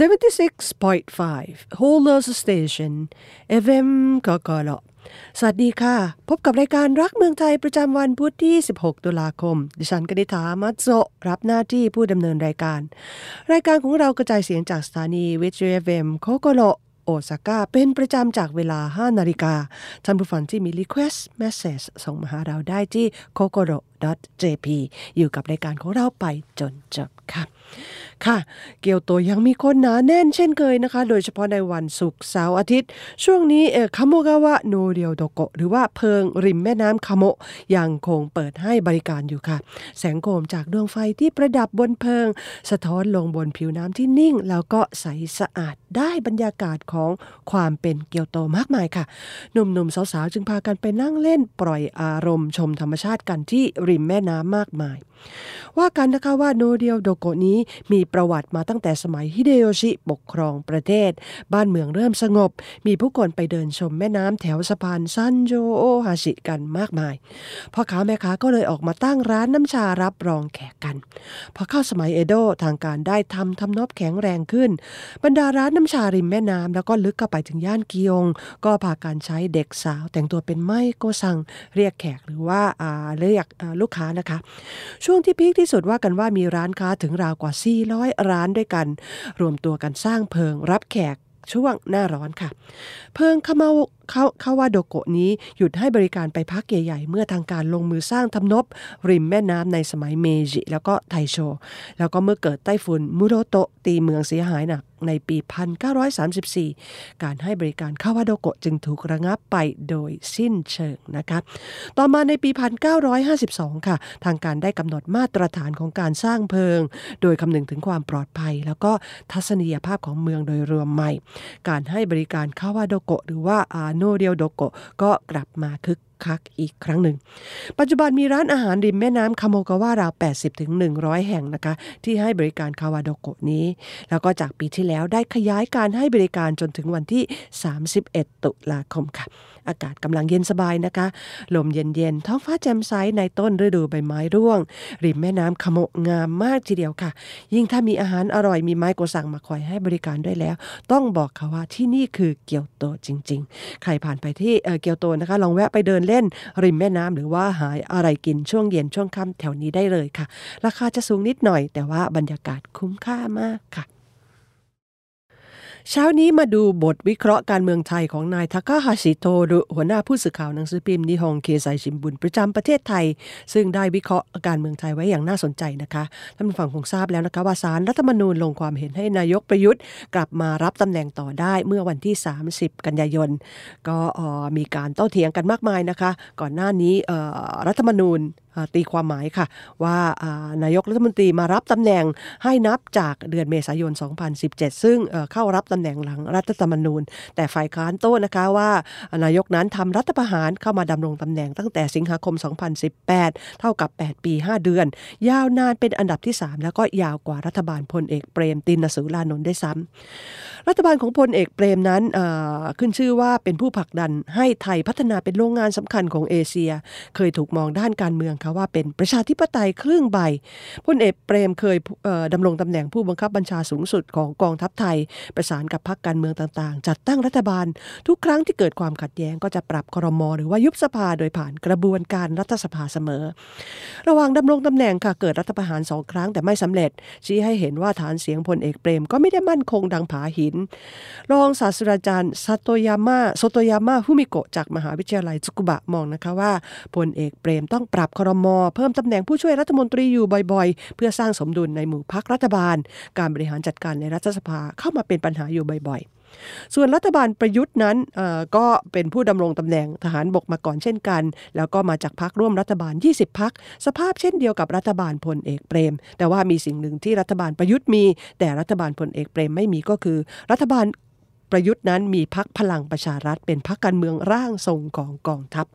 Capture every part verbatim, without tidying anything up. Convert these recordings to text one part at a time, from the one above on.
セブンティシックス ポイント ファイブ Holder Station เอฟ เอ็ม Kokoro สวัสดีค่ะพบกับรายการรักเมืองไทยประจำวันพุธที่สิบหกตุลาคมดิฉันกนิษฐามัตโซรับหน้าที่ผู้ดำเนินรายการรายการของเรากระจายเสียงจากสถานีวิทยุ เอฟ เอ็ม Kokoro โอซาก้าเป็นประจำจากเวลาห้านาฬิกาท่านผู้ฟังที่มี Request Message ส่งมาหาเราได้ที่ kokoro ดอท เจ พี อยู่กับรายการของเราไปจนจบค่ะค่ะเกียวโตยังมีคนหนาแน่นเช่นเคยนะคะโดยเฉพาะในวันศุกร์เสาร์อาทิตย์ช่วงนี้คาโมกาวะโนเรียวโดโกะหรือว่าเพิงริมแม่น้ำคาโมยังคงเปิดให้บริการอยู่ค่ะแสงโคมจากดวงไฟที่ประดับบนเพิงสะท้อนลงบนผิวน้ำที่นิ่งแล้วก็ใสสะอาดได้บรรยากาศของความเป็นเกียวโตมากมายค่ะหนุ่มๆสาวๆจึงพากันไปนั่งเล่นปล่อยอารมณ์ชมธรรมชาติกันที่ริมแม่น้ำมากมายว่ากันนะคะว่าโนเรียวโดโกะนี้มีประวัติมาตั้งแต่สมัยฮิเดโยชิปกครองประเทศบ้านเมืองเริ่มสงบมีผู้คนไปเดินชมแม่น้ำแถวสะพานซันโยโอฮาชิกันมากมายพ่อค้าแม่ค้าก็เลยออกมาตั้งร้านน้ำชารับรองแขกกันพอเข้าสมัยเอโดะทางการได้ทำทำนบแข็งแรงขึ้นบรรดาร้านน้ำชาริมแม่น้ำแล้วก็ลึกเข้าไปถึงย่านกิยงก็พาการใช้เด็กสาวแต่งตัวเป็นไมโกซังเรียกแขกหรือว่าเรียกลูกค้านะคะช่วงที่พีคที่สุดว่ากันว่ามีร้านค้าถึงราวกว่าสี่ร้อยร้านด้วยกันรวมตัวกันสร้างเพิงรับแขกช่วงหน้าร้อนค่ะเพิงคามาคาวาโดโกะนี้หยุดให้บริการไปพักใหญ่ๆเมื่อทางการลงมือสร้างทำนบริมแม่น้ำในสมัยเมจิแล้วก็ไทโชแล้วก็เมื่อเกิดไต้ฝุ่นมุโรโตะตีเมืองเสียหายหนักในปีหนึ่งพันเก้าร้อยสามสิบสี่การให้บริการคาวาโดโกะจึงถูกระงับไปโดยสิ้นเชิงนะคะต่อมาในปีหนึ่งพันเก้าร้อยห้าสิบสองค่ะทางการได้กำหนดมาตรฐานของการสร้างเพิงโดยคำนึงถึงความปลอดภัยแล้วก็ทัศนียภาพของเมืองโดยรวมใหม่การให้บริการคาวาโดโกะหรือว่าโนเรียวโดโกะก็กลับมาคึกคักอีกครั้งหนึ่งปัจจุบันมีร้านอาหารริมแม่น้ำคาโมกาวะราว แปดสิบถึงหนึ่งร้อย แห่งนะคะที่ให้บริการคาวาโดโกะนี้แล้วก็จากปีที่แล้วได้ขยายการให้บริการจนถึงวันที่สามสิบเอ็ดตุลาคมค่ะอากาศกำลังเย็นสบายนะคะลมเย็นๆท้องฟ้าแจ่มใสในต้นฤดูใบไม้ร่วงริมแม่น้ำคาโมงามมากทีเดียวค่ะยิ่งถ้ามีอาหารอร่อยมีไม้โกสั่งมาคอยให้บริการด้วยแล้วต้องบอกค่ะว่าที่นี่คือเกียวโตจริงๆใครผ่านไปที่เกียวโตนะคะลองแวะไปเดินเล่นริมแม่น้ำหรือว่าหาอะไรกินช่วงเย็นช่วงค่ำแถวนี้ได้เลยค่ะราคาจะสูงนิดหน่อยแต่ว่าบรรยากาศคุ้มค่ามากค่ะเช้านี้มาดูบทวิเคราะห์การเมืองไทยของนายทาคาฮาชิโตรุหัวหน้าผู้สื่อข่าวหนังสือพิมพ์นิฮงเคไซชิมบุนประจำประเทศไทยซึ่งได้วิเคราะห์การเมืองไทยไว้อย่างน่าสนใจนะคะท่านผู้ฟังคงทราบแล้วนะคะว่าศาลรัฐธรรมนูญลงความเห็นให้นายกประยุทธ์กลับมารับตำแหน่งต่อได้เมื่อวันที่สามสิบกันยายนก็มีการโต้เถียงกันมากมายนะคะก่อนหน้านี้รัฐธรรมนูญตีความหมายค่ะว่านายกรัฐมนตรีมารับตำแหน่งให้นับจากเดือนเมษายน สองพันสิบเจ็ดซึ่งเข้ารับตำแหน่งหลังรัฐธรรมนูญแต่ฝ่ายค้านโต้นะคะว่านายกนั้นทำรัฐประหารเข้ามาดำรงตำแหน่งตั้งแต่สิงหาคม สองพันสิบแปดเท่ากับแปดปีห้าเดือนยาวนานเป็นอันดับที่สามแล้วก็ยาวกว่ารัฐบาลพลเอกเปรมติณสูลานนท์ได้ซ้ำรัฐบาลของพลเอกเปรมนั้นขึ้นชื่อว่าเป็นผู้ผลักดันให้ไทยพัฒนาเป็นโรงงานสำคัญของเอเชียเคยถูกมองด้านการเมืองว่าเป็นประชาธิปไตยครึ่งใบพลเอกเปรมเคยดำรงตำแหน่งผู้บังคับบัญชาสูงสุดของกองทัพไทยประสานกับพรรคการเมืองต่างๆจัดตั้งรัฐบาลทุกครั้งที่เกิดความขัดแย้งก็จะปรับครม.หรือว่ายุบสภาโดยผ่านกระบวนการรัฐสภาเสมอระหว่างดำรงตำแหน่งค่ะเกิดรัฐประหารสองครั้งแต่ไม่สำเร็จชี้ให้เห็นว่าฐานเสียงพลเอกเปรมก็ไม่ได้มั่นคงดังผาหินรองศาสตราจารย์ซาโตยามะโซโตยามะฟุมิโกะจากมหาวิทยาลัยซุกุบะมองนะคะว่าพลเอกเปรมต้องปรับครม.เพิ่มตำแหน่งผู้ช่วยรัฐมนตรีอยู่บ่อยๆเพื่อสร้างสมดุลในหมู่พรรครัฐบาลการบริหารจัดการในรัฐสภาเข้ามาเป็นปัญหาอยู่บ่อยๆส่วนรัฐบาลประยุทธ์นั้นก็เป็นผู้ดำรงตำแหน่งทหารบกมาก่อนเช่นกันแล้วก็มาจากพรรคร่วมรัฐบาลยี่สิบพรรคสภาพเช่นเดียวกับรัฐบาลพลเอกเปรมแต่ว่ามีสิ่งหนึ่งที่รัฐบาลประยุทธ์มีแต่รัฐบาลพลเอกเปรมไม่มีก็คือรัฐบาลประยุทธ์นั้นมีพรรคพลังประชารัฐเป็นพรรคการเมืองร่างทรงของกองทัพ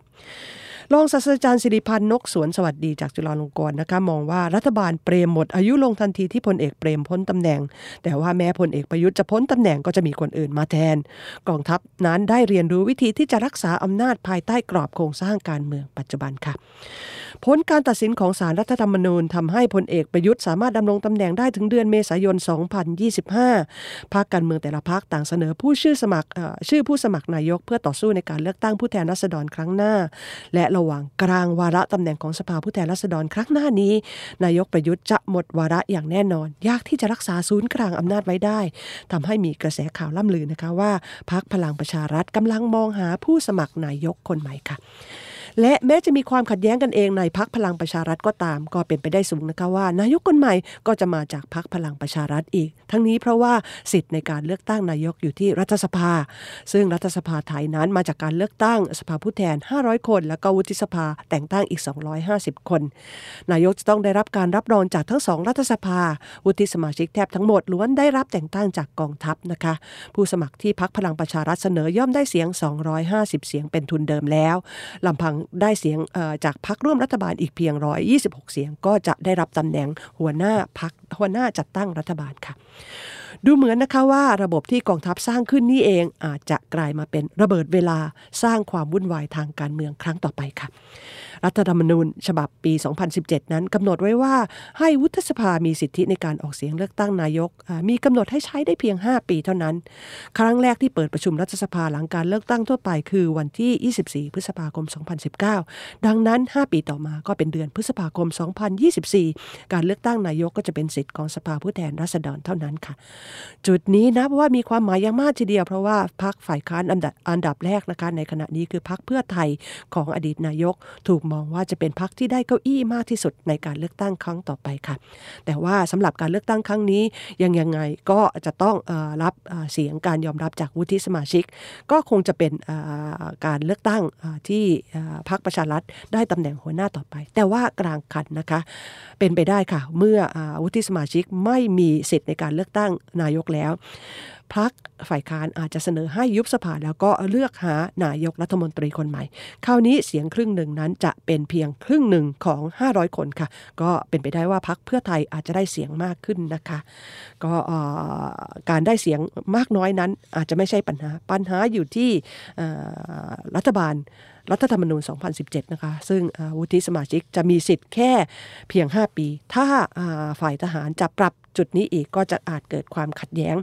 รองศาสตราจารย์สิริพันธ์นกสวนสวัสดีจากจุฬาลงกรณ์นะคะมองว่ารัฐบาลเปรมหมดอายุลงทันทีที่พลเอกเปรมพ้นตำแหน่งแต่ว่าแม้พลเอกประยุทธ์จะพ้นตำแหน่งก็จะมีคนอื่นมาแทนกองทัพนั้นได้เรียนรู้วิธีที่จะรักษาอำนาจภายใต้กรอบโครงสร้างการเมืองปัจจุบันค่ะ ผลการตัดสินของศาลรัฐธรรมนูญทำให้พลเอกประยุทธ์สามารถดำรงตำแหน่งได้ถึงเดือนเมษายน สองพันยี่สิบห้า พรรคการเมืองแต่ละพรรคต่างเสนอผู้ชื่อสมัครชื่อผู้สมัครนายกเพื่อต่อสู้ในการเลือกตั้งผู้แทนราษฎรครั้งหน้าและระหว่างกลางวาระตำแหน่งของสภาผู้แทนราษฎรครั้งหน้านี้นายกประยุทธ์จะหมดวาระอย่างแน่นอนยากที่จะรักษาศูนย์กลางอำนาจไว้ได้ทำให้มีกระแสข่าวล่ำลือนะคะว่าพรรคพลังประชารัฐกำลังมองหาผู้สมัครนายกคนใหม่ค่ะและแม้จะมีความขัดแย้งกันเองในพรรคพลังประชารัฐก็ตามก็เป็นไปได้สูงนะคะว่านายกคนใหม่ก็จะมาจากพรรคพลังประชารัฐอีกทั้งนี้เพราะว่าสิทธิ์ในการเลือกตั้งนายกอยู่ที่รัฐสภาซึ่งรัฐสภาไทยนั้นมาจากการเลือกตั้งสภาผู้แทนห้าร้อยคนแล้วก็วุฒิสภาแต่งตั้งอีกสองร้อยห้าสิบคนนายกจะต้องได้รับการรับรองจากทั้งสองรัฐสภาวุฒิสมาชิกแทบทั้งหมดล้วนได้รับแต่งตั้งจากกองทัพนะคะผู้สมัครที่พรรคพลังประชารัฐเสนอย่อมได้เสียงสองร้อยห้าสิบเสียงเป็นทุนเดิมแล้วลำพังได้เสียงจากพรรคร่วมรัฐบาลอีกเพียงหนึ่งร้อยยี่สิบหกเสียงก็จะได้รับตำแหน่งหัวหน้าพรรคหัวหน้าจัดตั้งรัฐบาลค่ะดูเหมือนนะคะว่าระบบที่กองทัพสร้างขึ้นนี่เองอาจจะกลายมาเป็นระเบิดเวลาสร้างความวุ่นวายทางการเมืองครั้งต่อไปค่ะรัฐธรรมนูญฉบับปี สองพันสิบเจ็ด นั้นกำหนดไว้ว่าให้วุฒิสภามีสิทธิในการออกเสียงเลือกตั้งนายกมีกำหนดให้ใช้ได้เพียงห้าปีเท่านั้นครั้งแรกที่เปิดประชุมรัฐสภาหลังการเลือกตั้งทั่วไปคือวันที่ยี่สิบสี่พฤษภาคมสองพันสิบเก้าดังนั้นห้าปีต่อมาก็เป็นเดือนพฤษภาคมสองพันยี่สิบสี่การเลือกตั้งนายกก็จะเป็นสิทธิของสภาผู้แทนราษฎรเท่านั้นค่ะจุดนี้นับว่ามีความหมายอย่างมากทีเดียวเพราะว่าพรรคฝ่ายค้านอันดับอันดับแรกนะคะในขณะนี้คือพรรคเพื่อไทยของอดีตนายกถูกมองว่าจะเป็นพรรคที่ได้เก้าอี้มากที่สุดในการเลือกตั้งครั้งต่อไปค่ะแต่ว่าสำหรับการเลือกตั้งครั้งนี้ยังยังไงก็จะต้องเอ่อรับเสียงการยอมรับจากวุฒิสมาชิกก็คงจะเป็นการเลือกตั้งที่พรรคประชารัฐได้ตำแหน่งหัวหน้าต่อไปแต่ว่ากลางคันนะคะเป็นไปได้ค่ะเมื่อวุฒิสมาชิกไม่มีสิทธิ์ในการเลือกตั้งนายกแล้วพรรคฝ่ายค้านอาจจะเสนอให้ยุบสภาแล้วก็เลือกหานายกรัฐมนตรีคนใหม่คราวนี้เสียงครึ่งหนึ่งนั้นจะเป็นเพียงครึ่งหนึ่งของห้าร้อยคนค่ะก็เป็นไปได้ว่าพรรคเพื่อไทยอาจจะได้เสียงมากขึ้นนะคะก็การได้เสียงมากน้อยนั้นอาจจะไม่ใช่ปัญหาปัญหาอยู่ที่รัฐบาลรัฐธรรมนูญสองพันสิบเจ็ดนะคะซึ่งวุฒิสมาชิกจะมีสิทธิ์แค่เพียงห้าปีถ้าฝ่ายทหารจะปรับจุดนี้อีกก็จะอาจเกิดความขัดแย้ง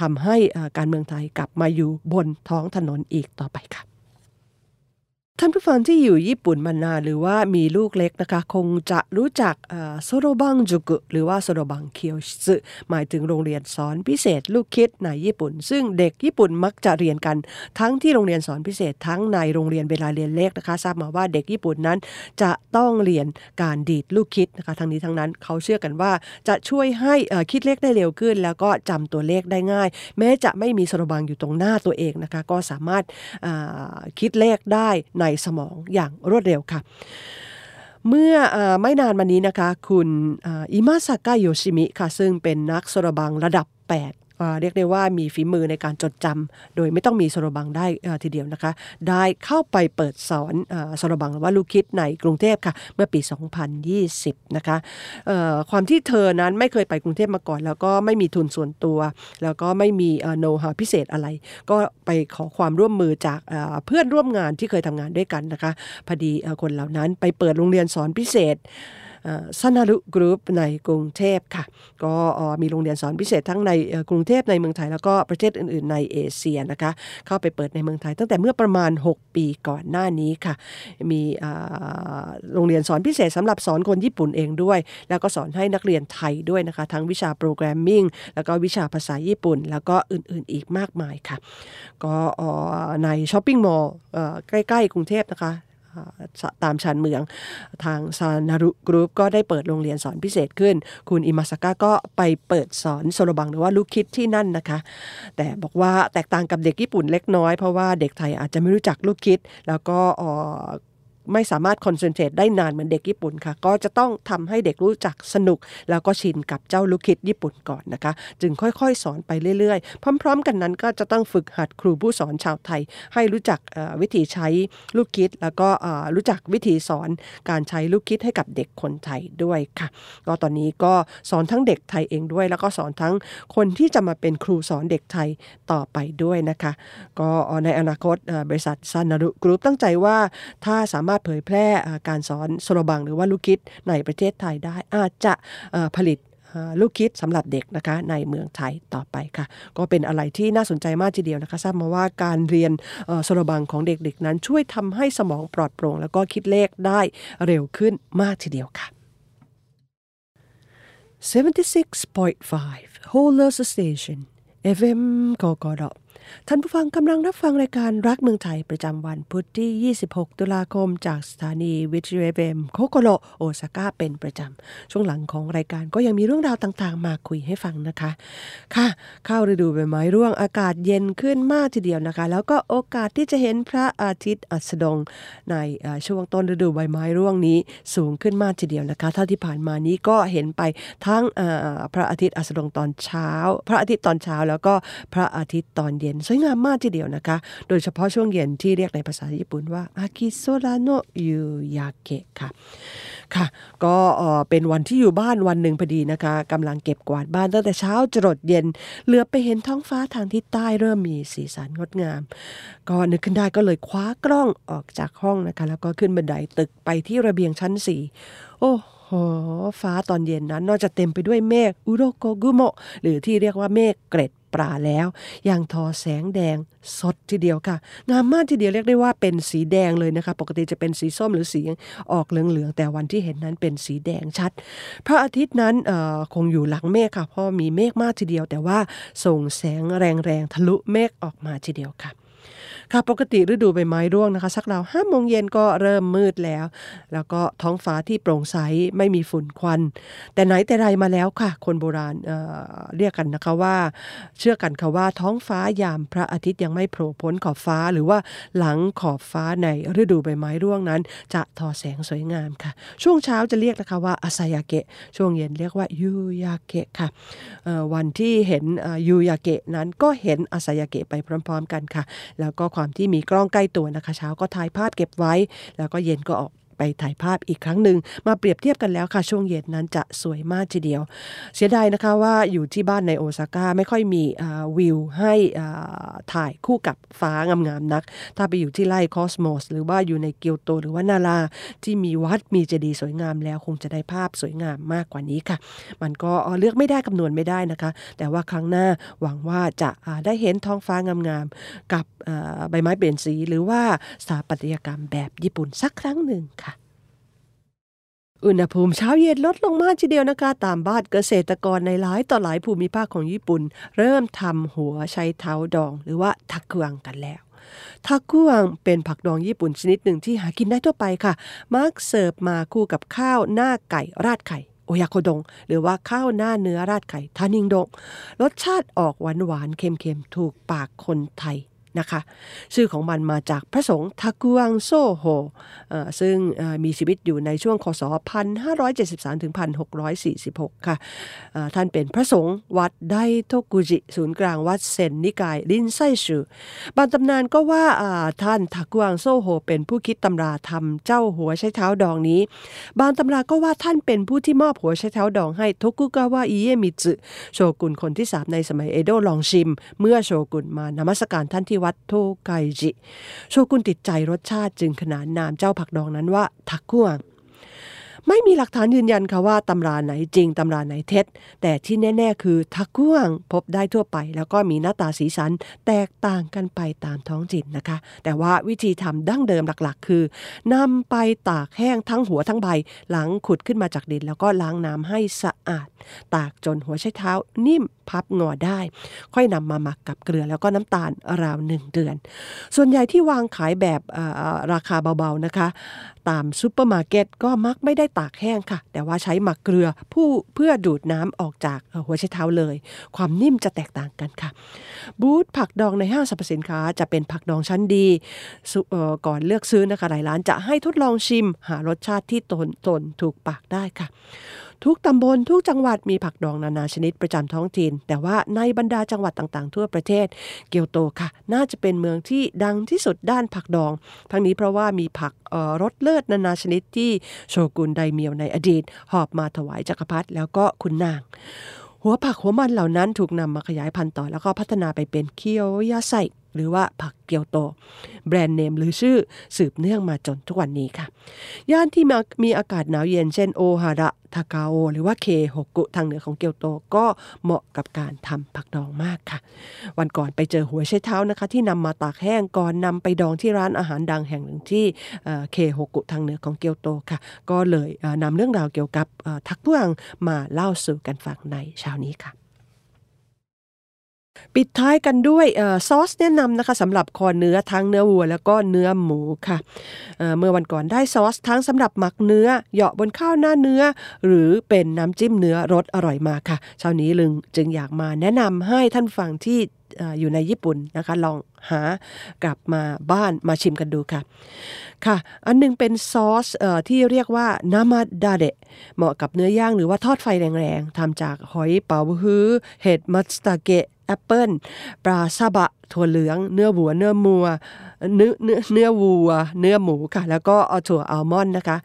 ทำให้การเมืองไทยกลับมาอยู่บนท้องถนนอีกต่อไปค่ะท่านผู้ฟังที่อยู่ญี่ปุ่นมานานหรือว่ามีลูกเล็กนะคะคงจะรู้จักโซโรบังจุกุหรือว่าโซโรบังเคียวซึหมายถึงโรงเรียนสอนพิเศษลูกคิดในญี่ปุ่นซึ่งเด็กญี่ปุ่นมักจะเรียนกันทั้งที่โรงเรียนสอนพิเศษทั้งในโรงเรียนเวลาเรียนเลขนะคะทราบมาว่าเด็กญี่ปุ่นนั้นจะต้องเรียนการดีดลูกคิดนะคะทั้งนี้ทั้งนั้นเขาเชื่อกันว่าจะช่วยให้คิดเลขได้เร็วขึ้นแล้วก็จำตัวเลขได้ง่ายแม้จะไม่มีโซโรบังอยู่ตรงหน้าตัวเองนะคะก็สามารถคิดเลขได้ในสมองอย่างรวดเร็วค่ะเมื่อไม่นานมานี้นะคะคุณอิมาซากะโยชิมิค่ะซึ่งเป็นนักโซโรบังระดับแปดเรียกได้ว่ามีฝีมือในการจดจำโดยไม่ต้องมีโซโรบังได้ทีเดียวนะคะได้เข้าไปเปิดสอนโซโรบังหรือว่าลูกคิดในกรุงเทพค่ะเมื่อปีสองพันยี่สิบนะคะความที่เธอนั้นไม่เคยไปกรุงเทพมาก่อนแล้วก็ไม่มีทุนส่วนตัวแล้วก็ไม่มีโน้ตหาพิเศษอะไรก็ไปขอความร่วมมือจากเพื่อนร่วมงานที่เคยทำงานด้วยกันนะคะพอดีคนเหล่านั้นไปเปิดโรงเรียนสอนพิเศษซานารุกรุ๊ปในกรุงเทพค่ะก็มีโรงเรียนสอนพิเศษทั้งในกรุงเทพในเมืองไทยแล้วก็ประเทศอื่นๆในเอเชียนะคะเข้าไปเปิดในเมืองไทยตั้งแต่เมื่อประมาณหกปีก่อนหน้านี้ค่ะมีโรงเรียนสอนพิเศษสำหรับสอนคนญี่ปุ่นเองด้วยแล้วก็สอนให้นักเรียนไทยด้วยนะคะทั้งวิชาโปรแกรมมิ่งแล้วก็วิชาภาษาญี่ปุ่นแล้วก็อื่นๆอีกมากมายค่ะก็ในช้อปปิ้งมอลล์ใกล้ๆกรุงเทพนะคะตามชานเมืองทางซานารุกรุ๊ปก็ได้เปิดโรงเรียนสอนพิเศษขึ้นคุณอิมาซากะก็ไปเปิดสอนโซโรบังหรือว่าลูกคิดที่นั่นนะคะแต่บอกว่าแตกต่างกับเด็กญี่ปุ่นเล็กน้อยเพราะว่าเด็กไทยอาจจะไม่รู้จักลูกคิดแล้วก็ไม่สามารถคอนเซนเทรตได้นานเหมือนเด็กญี่ปุ่นค่ะก็จะต้องทำให้เด็กรู้จักสนุกแล้วก็ชินกับเจ้าลูกคิดญี่ปุ่นก่อนนะคะจึงค่อยๆสอนไปเรื่อยๆพร้อมๆกันนั้นก็จะต้องฝึกหัดครูผู้สอนชาวไทยให้รู้จักวิธีใช้ลูกคิดแล้วก็รู้จักวิธีสอนการใช้ลูกคิดให้กับเด็กคนไทยด้วยค่ะก็ตอนนี้ก็สอนทั้งเด็กไทยเองด้วยแล้วก็สอนทั้งคนที่จะมาเป็นครูสอนเด็กไทยต่อไปด้วยนะคะก็ในอนาคตบริษัทซานารุกรุ๊ปตั้งใจว่าถ้าสามารถ ารถเผยแพร่การสอนโซโลบังหรือว่าลูกคิดในประเทศไทยได้อาจจะผลิตลูกคิดสำหรับเด็กนะคะในเมืองไทยต่อไปค่ะก็เป็นอะไรที่น่าสนใจมากทีเดียวนะคะทราบมาว่าการเรียนโซโลบังของเด็กๆนั้นช่วยทำให้สมองปลอดโปร่งแล้วก็คิดเลขได้เร็วขึ้นมากทีเดียวค่ะ เจ็ดสิบหกจุดห้า Holler Station เอฟ เอ็ม Kokoroท่านผู้ฟังกำลังรับฟังรายการรักเมืองไทยประจำวันพุธที่ยี่สิบหกตุลาคมจากสถานีวิทยุ เอฟ เอ็ม Kokoro โอซาก้าเป็นประจำช่วงหลังของรายการก็ยังมีเรื่องราวต่างๆมาคุยให้ฟังนะคะค่ะเข้าฤดูใบไม้ร่วงอากาศเย็นขึ้นมากทีเดียวนะคะแล้วก็โอกาสที่จะเห็นพระอาทิตย์อัสดงในช่วงต้นฤดูใบไม้ร่วงนี้สูงขึ้นมากทีเดียวนะคะเท่าที่ผ่านมานี้ก็เห็นไปทั้งพระอาทิตย์อัสดงตอนเช้าพระอาทิตย์ตอนเช้าแล้วก็พระอาทิตย์ตอนเย็นสวยงามมากทีเดียวนะคะโดยเฉพาะช่วงเย็นที่เรียกในภาษาญี่ปุ่นว่าอากิโซระโนยูยาเกะค่ะค่ะก็เป็นวันที่อยู่บ้านวันหนึ่งพอดีนะคะกำลังเก็บกวาดบ้านตั้งแต่เช้าจรดเย็นเหลือไปเห็นท้องฟ้าทางทิศใต้เริ่มมีสีสันงดงามก็นึกขึ้นได้ก็เลยคว้ากล้องออกจากห้องนะคะแล้วก็ขึ้นบันไดตึกไปที่ระเบียงชั้นสี่โอ้โอ้ฟ้าตอนเย็นนั้นนอกจากเต็มไปด้วยเมฆอุโรโกกุโมะหรือที่เรียกว่าเมฆเกล็ดปลาแล้วยังทอแสงแดงสดทีเดียวค่ะงามมากทีเดียวเรียกได้ว่าเป็นสีแดงเลยนะคะปกติจะเป็นสีส้มหรือสีออกเหลืองๆแต่วันที่เห็นนั้นเป็นสีแดงชัดพระอาทิตย์นั้นคงอยู่หลังเมฆค่ะเพราะมีเมฆมากทีเดียวแต่ว่าส่งแสงแรงๆทะลุเมฆออกมาทีเดียวค่ะค่ะปกติฤดูใบไม้ร่วงนะคะสักราวห้าโมงเย็นก็เริ่มมืดแล้วแล้วก็ท้องฟ้าที่โปร่งใสไม่มีฝุ่นควันแต่ไหนแต่ไรมาแล้วค่ะคนโบราณ เอ่อ เรียกกันนะคะว่าเชื่อกันค่ะว่าท้องฟ้ายามพระอาทิตย์ยังไม่โผล่พ้นขอบฟ้าหรือว่าหลังขอบฟ้าในฤดูใบไม้ร่วงนั้นจะทอแสงสวยงามค่ะช่วงเช้าจะเรียกนะคะว่าอาซายาเกะช่วงเย็นเรียกว่ายูยาเกะค่ะวันที่เห็นยูยาเกะนั้นก็เห็นอาซายาเกะไปพร้อมๆกันค่ะแล้วก็ความที่มีกล้องใกล้ตัวนะคะเช้าก็ถ่ายภาพเก็บไว้แล้วก็เย็นก็ออกไปถ่ายภาพอีกครั้งหนึ่งมาเปรียบเทียบกันแล้วค่ะช่วงเย็นนั้นจะสวยมากทีเดียวเสียดายนะคะว่าอยู่ที่บ้านในโอซาก้าไม่ค่อยมีวิวให้ถ่ายคู่กับฟ้างามๆนักถ้าไปอยู่ที่ไร่คอสโมสหรือว่าอยู่ในเกียวโตหรือว่านาราที่มีวัดมีเจดีย์สวยงามแล้วคงจะได้ภาพสวยงามมากกว่านี้ค่ะมันก็เลือกไม่ได้คำนวณไม่ได้นะคะแต่ว่าครั้งหน้าหวังว่าจะได้เห็นท้องฟ้างามๆกับใบไม้เปลี่ยนสีหรือว่าสถาปัตยกรรมแบบญี่ปุ่นสักครั้งหนึ่งค่ะอุณหภูมิเช้าเย็นลดลงมากทีเดียวนะคะตามบ้านเกษตรกรในหลายต่อหลายภูมิภาคของญี่ปุ่นเริ่มทำหัวไชเท้าดองหรือว่าทักกวางกันแล้วทักกวางเป็นผักดองญี่ปุ่นชนิดหนึ่งที่หากินได้ทั่วไปค่ะมักเสิร์ฟมาคู่กับข้าวหน้าไก่ราดไข่โอยาโคดงหรือว่าข้าวหน้าเนื้อราดไข่ทานิงดงรสชาติออกหวานหวานเค็มๆถูกปากคนไทยนะคะชื่อของมันมาจากพระสงฆ์ทากุวังโซโฮซึ่งมีชีวิตอยู่ในช่วงคศ หนึ่งพันห้าร้อยเจ็ดสิบสาม ถึง หนึ่งพันหกร้อยสี่สิบหก ค่ะท่านเป็นพระสงฆ์วัดไดโทกุจิศูนย์กลางวัดเซนนิกายรินไซชูบางตำนานก็ว่าท่านทากุวังโซโฮเป็นผู้คิดตำราทำเจ้าหัวไชเท้าดองนี้บางตำราก็ว่าท่านเป็นผู้ที่มอบหัวไชเท้าดองให้โทกุกาวะอิเยมิสึโชกุนคนที่สามในสมัยเอโดะลองชิมเมื่อโชกุนมานมัสการท่านที่วัดโทไกจิโชกุนติดใจรสชาติจึงขนานนามเจ้าผักดองนั้นว่าทักกวางไม่มีหลักฐานยืนยันค่ะว่าตำราไหนจริงตำราไหนเท็จแต่ที่แน่ๆคือทักกวางพบได้ทั่วไปแล้วก็มีหน้าตาสีสันแตกต่างกันไปตามท้องถิ่นนะคะแต่ว่าวิธีทำดั้งเดิมหลักๆคือนำไปตากแห้งทั้งหัวทั้งใบหลังขุดขึ้นมาจากดินแล้วก็ล้างน้ำให้สะอาดตากจนหัวไชเท้านิ่มพับงอได้ค่อยนำมาหมักกับเกลือแล้วก็น้ำตาลราวหนึ่งเดือนส่วนใหญ่ที่วางขายแบบราคาเบาๆนะคะตามซุปเปอร์มาร์เก็ตก็มักไม่ได้ตากแห้งค่ะแต่ว่าใช้หมักเกลือผู้เพื่อดูดน้ำออกจากหัวไชเท้าเลยความนิ่มจะแตกต่างกันค่ะบูธผักดองในห้างสรรพสินค้าจะเป็นผักดองชั้นดีก่อนเลือกซื้อนะคะหลายร้านจะให้ทดลองชิมหารสชาติที่ตนตนถูกปากได้ค่ะทุกตำบลทุกจังหวัดมีผักดองนานาชนิดประจำท้องถิ่นแต่ว่าในบรรดาจังหวัดต่างๆทั่วประเทศเกียวโตค่ะน่าจะเป็นเมืองที่ดังที่สุดด้านผักดองทั้งนี้เพราะว่ามีผักรสเลิศนานาชนิดที่โชกุนไดเมียวในอดีตหอบมาถวายจักรพรรดิแล้วก็คุณนาง หัวผักหัวมันเหล่านั้นถูกนำมาขยายพันธุ์ต่อแล้วก็พัฒนาไปเป็นเคียวยาไซหรือว่าผักเกียวโตแบรนด์เนมหรือชื่อสืบเนื่องมาจนทุกวันนี้ค่ะย่านที่มีอากาศหนาวเย็นเช่นโอฮาระทาคาโอหรือว่าเคโฮกุทางเหนือของเกียวโตก็เหมาะกับการทำผักดองมากค่ะวันก่อนไปเจอหัวไชเท้านะคะที่นำมาตากแห้งก่อนนำไปดองที่ร้านอาหารดังแห่งหนึ่งที่เคโฮกุทางเหนือของเกียวโตค่ะก็เลยนำเรื่องราวเกี่ยวกับทักพวงมาเล่าสู่กันฟังในเช้านี้ค่ะปิดท้ายกันด้วยซอสแนะนำนะคะสำหรับคอเนื้อทั้งเนื้อวัวแล้วก็เนื้อหมูค่ะ เ, เมื่อวันก่อนได้ซอสทั้งสำหรับหมักเนื้อเหยาะบนข้าวหน้าเนื้อหรือเป็นน้ำจิ้มเนื้อรสอร่อยมาค่ะเช้านี้ลึงจึงอยากมาแนะนำให้ท่านฟังที่อยู่ในญี่ปุ่นนะคะลองหากลับมาบ้านมาชิมกันดูค่ะค่ะอันนึงเป็นซอสเอ่อที่เรียกว่านามาดาเดะเหมาะกับเนื้อย่างหรือว่าทอดไฟแรงๆทำจากหอยเป๋าฮื้อเห็ดมัตสตาเกะแอปเปิ้ลปลาซาบะถั่วเหลืองเนื้อวัวเนื้อมัวเนื้อเนื้อเนื้อวัวเนื้อหมูค่ะแล้วก็เอาถั่วอัลมอนด์นะคะ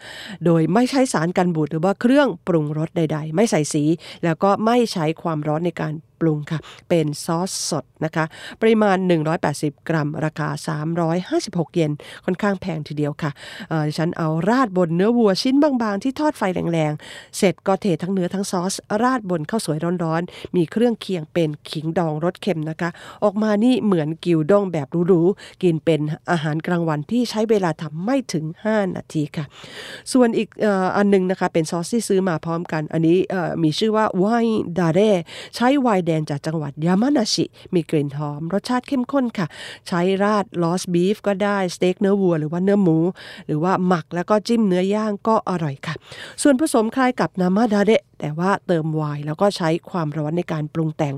โดยไม่ใช้สารกันบูดหรือว่าเครื่องปรุงรสใดๆไม่ใส่สีแล้วก็ไม่ใช้ความร้อนในการปรุงค่ะเป็นซอสสดนะคะปริมาณหนึ่งร้อยแปดสิบกรัมราคาสามร้อยห้าสิบหกเยนค่อนข้างแพงทีเดียวค่ะดิฉันเอาราดบนเนื้อวัวชิ้นบางๆที่ทอดไฟแรงๆเสร็จก็เททั้งเนื้อทั้งซอสราดบนข้าวสวยร้อนๆมีเครื่องเคียงเป็นขิงดองรสเค็มนะคะออกมานี่เหมือนกิวด้งแบบหรูๆกินเป็นอาหารกลางวันที่ใช้เวลาทำไม่ถึงห้านาทีค่ะส่วนอีกอันนึงนะคะเป็นซอสที่ซื้อมาพร้อมกันอันนี้มีชื่อว่าไวน์ดาเร่ใช้ไวน์แดงจากจังหวัดยามานาชิมีกลิ่นหอมรสชาติเข้มข้นค่ะใช้ราดลอสบีฟก็ได้สเต็กเนื้อวัวหรือว่าเนื้อหมูหรือว่าหมักแล้วก็จิ้มเนื้อย่างก็อร่อยค่ะส่วนผสมคล้ายกับนามาดาเดะแต่ว่าเติมไวน์แล้วก็ใช้ความร้อนในการปรุงแต่ง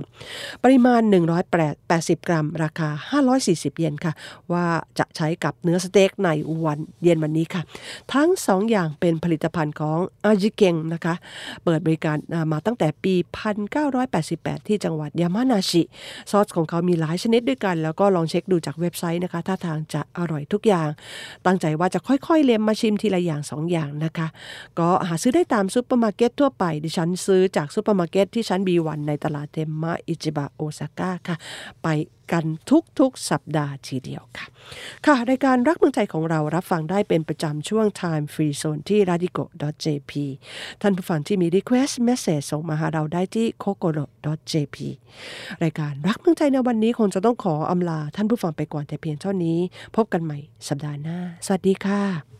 ปริมาณหนึ่งร้อยแปดสิบกรัมราคาห้าร้อยสี่สิบเยนค่ะว่าจะใช้กับเนื้อสเต็กในวันเย็นวันนี้ค่ะทั้งสองอย่างเป็นผลิตภัณฑ์ของอาจิเกงนะคะเปิดบริการมาตั้งแต่ปีหนึ่งเก้าแปดแปดที่จังหวัดยามานาชิซอสของเขามีหลายชนิดด้วยกันแล้วก็ลองเช็คดูจากเว็บไซต์นะคะท่าทางจะอร่อยทุกอย่างตั้งใจว่าจะค่อยๆเล็มมาชิมทีละอย่างสองอย่างนะคะก็หาซื้อได้ตามซุปเปอร์มาร์เก็ตทั่วไปชั้นซื้อจากซูเปอร์มาร์เก็ตที่ชั้น บี วัน ในตลาดเทมมะอิจิบะโอซาก้าค่ะไปกันทุกๆสัปดาห์ทีเดียวค่ะค่ะรายการรักเมืองไทยของเรารับฟังได้เป็นประจำช่วง Time Free Zone ที่ รดิโก ดอท เจพี ท่านผู้ฟังที่มี Request Message ส่งมาหาเราได้ที่ โคโกโร่ ดอท เจพี รายการรักเมืองไทยในวันนี้คงจะต้องขออำลาท่านผู้ฟังไปก่อนแต่เพียงเท่านี้พบกันใหม่สัปดาห์หน้าสวัสดีค่ะ